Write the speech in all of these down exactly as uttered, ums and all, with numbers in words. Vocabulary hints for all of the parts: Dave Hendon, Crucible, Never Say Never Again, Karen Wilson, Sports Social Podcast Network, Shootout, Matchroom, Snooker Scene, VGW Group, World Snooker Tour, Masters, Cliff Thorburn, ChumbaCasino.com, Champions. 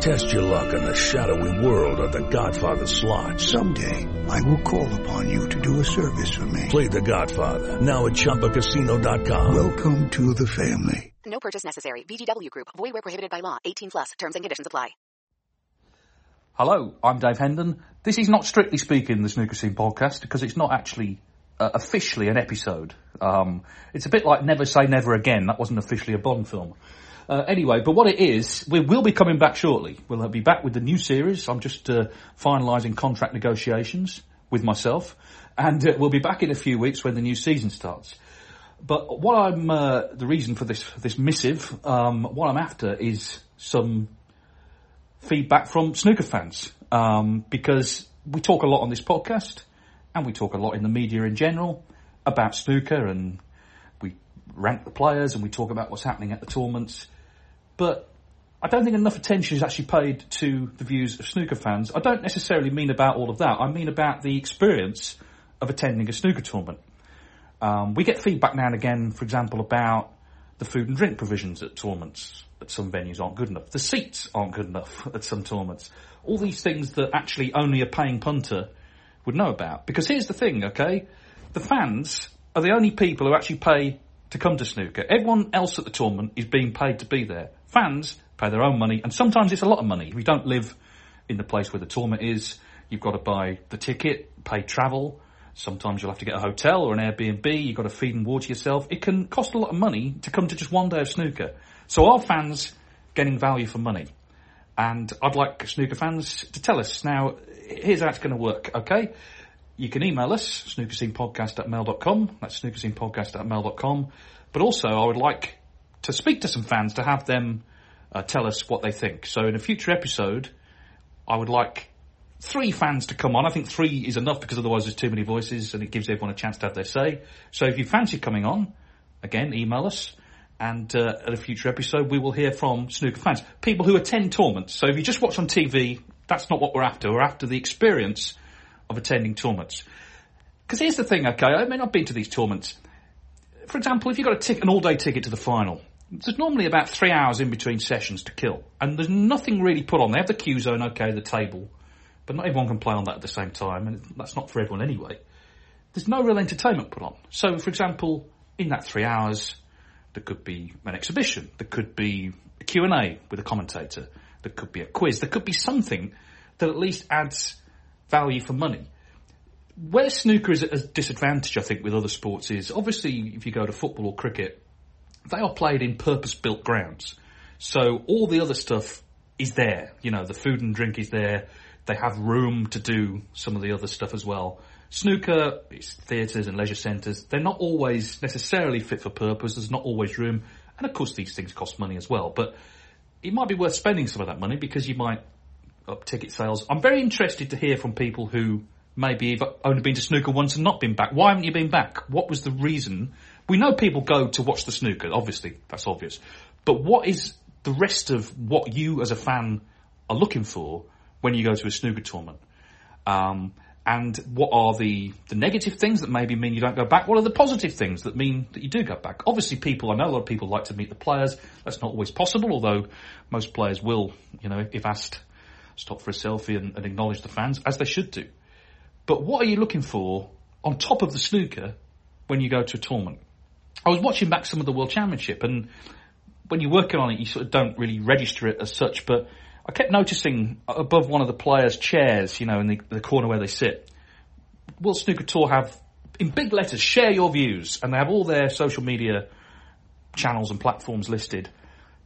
Test your luck in the shadowy world of The Godfather slot. Someday, I will call upon you to do a service for me. Play The Godfather, now at Chumba Casino dot com. Welcome to the family. No purchase necessary. V G W Group. Void where prohibited by law. eighteen plus. Terms and conditions apply. Hello, I'm Dave Hendon. This is not strictly speaking the Snooker Scene podcast because it's not actually uh, officially an episode. Um, it's a bit like Never Say Never Again. That wasn't officially a Bond film. Uh, anyway, but what it is, we will be coming back shortly. We'll be back with the new series. I'm just uh, finalising contract negotiations with myself. And uh, we'll be back in a few weeks when the new season starts. But what I'm, uh, the reason for this this missive, um, what I'm after is some feedback from snooker fans. Um, because we talk a lot on this podcast, and we talk a lot in the media in general, about snooker, and we rank the players, and we talk about what's happening at the tournaments. But I don't think enough attention is actually paid to the views of snooker fans. I don't necessarily mean about all of that. I mean about the experience of attending a snooker tournament. Um, we get feedback now and again, for example, about the food and drink provisions at tournaments that some venues aren't good enough. The seats aren't good enough at some tournaments. All these things that actually only a paying punter would know about. Because here's the thing, okay? The fans are the only people who actually pay to come to snooker. Everyone else at the tournament is being paid to be there. Fans pay their own money, and sometimes it's a lot of money. If you don't live in the place where the tournament is, you've got to buy the ticket, pay travel. Sometimes you'll have to get a hotel or an Airbnb. You've got to feed and water yourself. It can cost a lot of money to come to just one day of snooker. So are fans getting value for money? And I'd like snooker fans to tell us. Now, here's how it's going to work, okay? You can email us, snooker scene podcast at mail dot com. That's snooker scene podcast at mail dot com. But also, I would like to speak to some fans to have them uh, tell us what they think. So in a future episode, I would like three fans to come on. I think three is enough because otherwise there's too many voices and it gives everyone a chance to have their say. So if you fancy coming on, again, email us. And uh, at a future episode, we will hear from snooker fans, people who attend tournaments. So if you just watch on T V, that's not what we're after. We're after the experience of attending tournaments. Because here's the thing, okay, I mean, I've been to these tournaments. For example, if you've got a tic- an all-day ticket to the final, there's normally about three hours in between sessions to kill, and there's nothing really put on. They have the queue zone, okay, the table, but not everyone can play on that at the same time, and that's not for everyone anyway. There's no real entertainment put on. So, for example, in that three hours, there could be an exhibition, there could be a Q and A with a commentator, there could be a quiz, there could be something that at least adds value for money. Where snooker is at a disadvantage, I think, with other sports is, obviously, if you go to football or cricket, they are played in purpose-built grounds. So all the other stuff is there. You know, the food and drink is there. They have room to do some of the other stuff as well. Snooker, it's theatres and leisure centres. They're not always necessarily fit for purpose. There's not always room. And, of course, these things cost money as well. But it might be worth spending some of that money because you might up ticket sales. I'm very interested to hear from people who maybe have only been to snooker once and not been back. Why haven't you been back? What was the reason? We know people go to watch the snooker, obviously, that's obvious. But what is the rest of what you as a fan are looking for when you go to a snooker tournament? Um, And what are the, the negative things that maybe mean you don't go back? What are the positive things that mean that you do go back? Obviously, people, I know a lot of people like to meet the players. That's not always possible, although most players will, you know, if asked, stop for a selfie and, and acknowledge the fans, as they should do. But what are you looking for on top of the snooker when you go to a tournament? I was watching back some of the World Championship, and when you're working on it, you sort of don't really register it as such, but I kept noticing above one of the players' chairs, you know, in the, the corner where they sit, World Snooker Tour have, in big letters, share your views, and they have all their social media channels and platforms listed.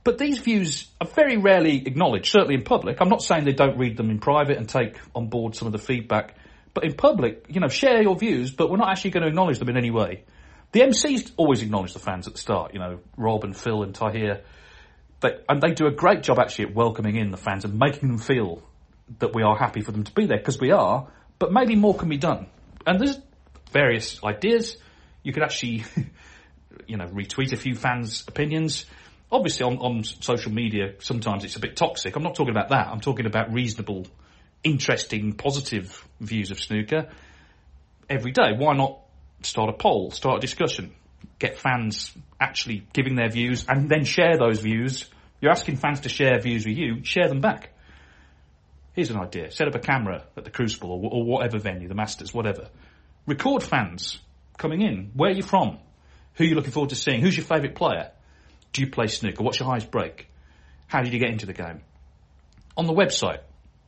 But these views are very rarely acknowledged, certainly in public. I'm not saying they don't read them in private and take on board some of the feedback, but in public, you know, share your views, but we're not actually going to acknowledge them in any way. The M Cs always acknowledge the fans at the start, you know, Rob and Phil and Tahir. They, and they do a great job actually at welcoming in the fans and making them feel that we are happy for them to be there, because we are, but maybe more can be done. And there's various ideas. You could actually, you know, retweet a few fans' opinions. Obviously on, on social media, sometimes it's a bit toxic. I'm not talking about that. I'm talking about reasonable, interesting, positive views of snooker every day. Why not start a poll, start a discussion? Get fans actually giving their views and then share those views. You're asking fans to share views with you, share them back. Here's an idea. Set up a camera at the Crucible or, or whatever venue, the Masters, whatever. Record fans coming in. Where are you from? Who are you looking forward to seeing? Who's your favourite player? Do you play snooker? What's your highest break? How did you get into the game? On the website,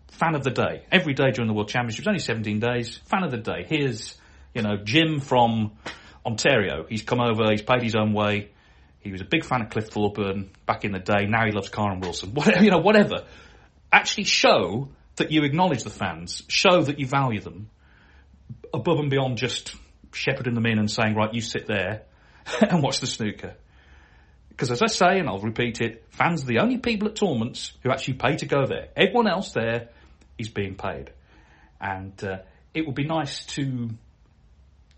fan of the day. Every day during the World Championships, only seventeen days, fan of the day. Here's, you know, Jim from Ontario. He's come over, he's paid his own way. He was a big fan of Cliff Thorburn back in the day. Now he loves Karen Wilson. Whatever, you know, whatever. Actually show that you acknowledge the fans. Show that you value them above and beyond just shepherding them in and saying, right, you sit there and watch the snooker. Because as I say, and I'll repeat it, fans are the only people at tournaments who actually pay to go there. Everyone else there is being paid. And uh, it would be nice to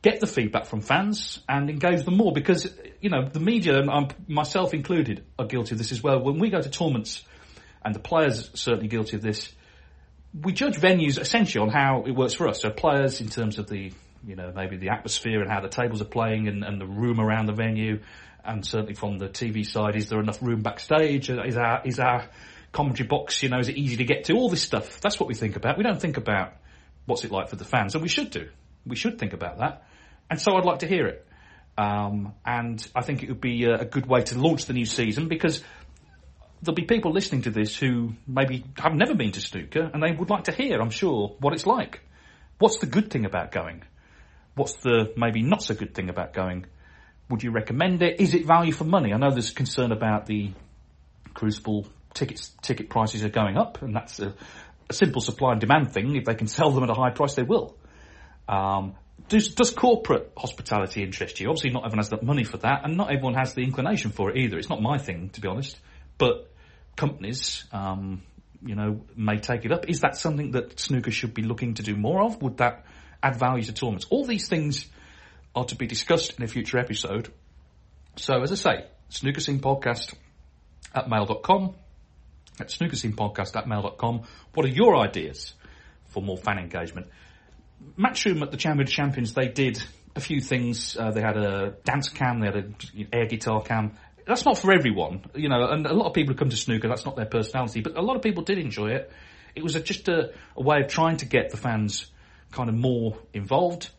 get the feedback from fans and engage them more, because, you know, the media, and I'm, myself included, are guilty of this as well. When we go to tournaments, and the players are certainly guilty of this, we judge venues essentially on how it works for us. So players in terms of the, you know, maybe the atmosphere and how the tables are playing and, and the room around the venue, and certainly from the T V side, is there enough room backstage? Is our, is our commentary box, you know, is it easy to get to? All this stuff. That's what we think about. We don't think about what's it like for the fans, and we should do. We should think about that. And so I'd like to hear it. Um, and I think it would be a, a good way to launch the new season, because there'll be people listening to this who maybe have never been to snooker and they would like to hear, I'm sure, what it's like. What's the good thing about going? What's the maybe not so good thing about going? Would you recommend it? Is it value for money? I know there's concern about the Crucible tickets. Ticket prices are going up, and that's a, a simple supply and demand thing. If they can sell them at a high price, they will. Um, Does, does corporate hospitality interest you? Obviously, not everyone has the money for that, and not everyone has the inclination for it either. It's not my thing, to be honest. But companies, um, you know, may take it up. Is that something that snooker should be looking to do more of? Would that add value to tournaments? All these things are to be discussed in a future episode. So, as I say, Snooker Scene Podcast at mail dot com. That's Snooker Scene Podcast at mail dot com. What are your ideas for more fan engagement? Matchroom at the Champions, they did a few things. Uh, they had a dance cam, they had an air guitar cam. That's not for everyone, you know, and a lot of people who come to snooker, that's not their personality, but a lot of people did enjoy it. It was a, just a, a way of trying to get the fans kind of more involved,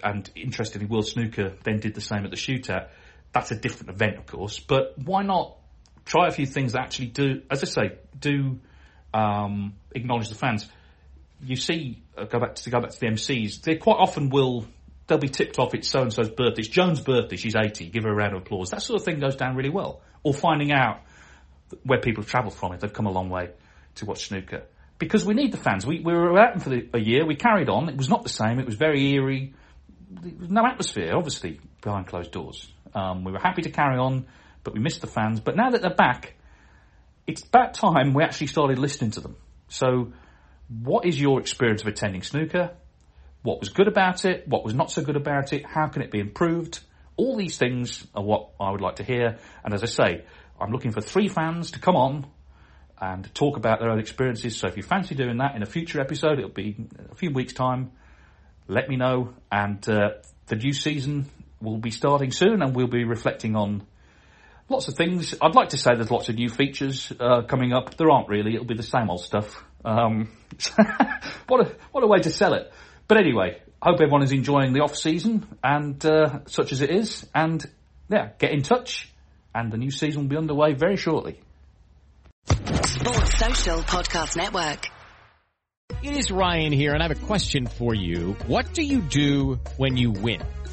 and interestingly, World Snooker then did the same at the Shootout. That's a different event, of course, but why not try a few things that actually do, as I say, do um, acknowledge the fans. You see, uh, go back to, to go back to the M Cs. They quite often will. They'll be tipped off. It's so and so's birthday. It's Joan's birthday. She's eighty. Give her a round of applause. That sort of thing goes down really well. Or finding out where people have travelled from if they've come a long way to watch snooker, because we need the fans. We, we were out for the, a year. We carried on. It was not the same. It was very eerie. There was no atmosphere, obviously, behind closed doors. Um, we were happy to carry on, but we missed the fans. But now that they're back, it's about time we actually started listening to them. So, what is your experience of attending snooker? What was good about it? What was not so good about it? How can it be improved? All these things are what I would like to hear. And as I say, I'm looking for three fans to come on and talk about their own experiences. So if you fancy doing that in a future episode, it'll be a few weeks' time. let me know. And uh, the new season will be starting soon, and we'll be reflecting on lots of things. I'd like to say there's lots of new features uh, coming up. There aren't really. It'll be the same old stuff. Um, what a what a way to sell it. But anyway, hope everyone is enjoying the off season, and uh, such as it is. And yeah, get in touch, and the new season will be underway very shortly. Sports Social Podcast Network. It is Ryan here, and I have a question for you. What do you do when you win?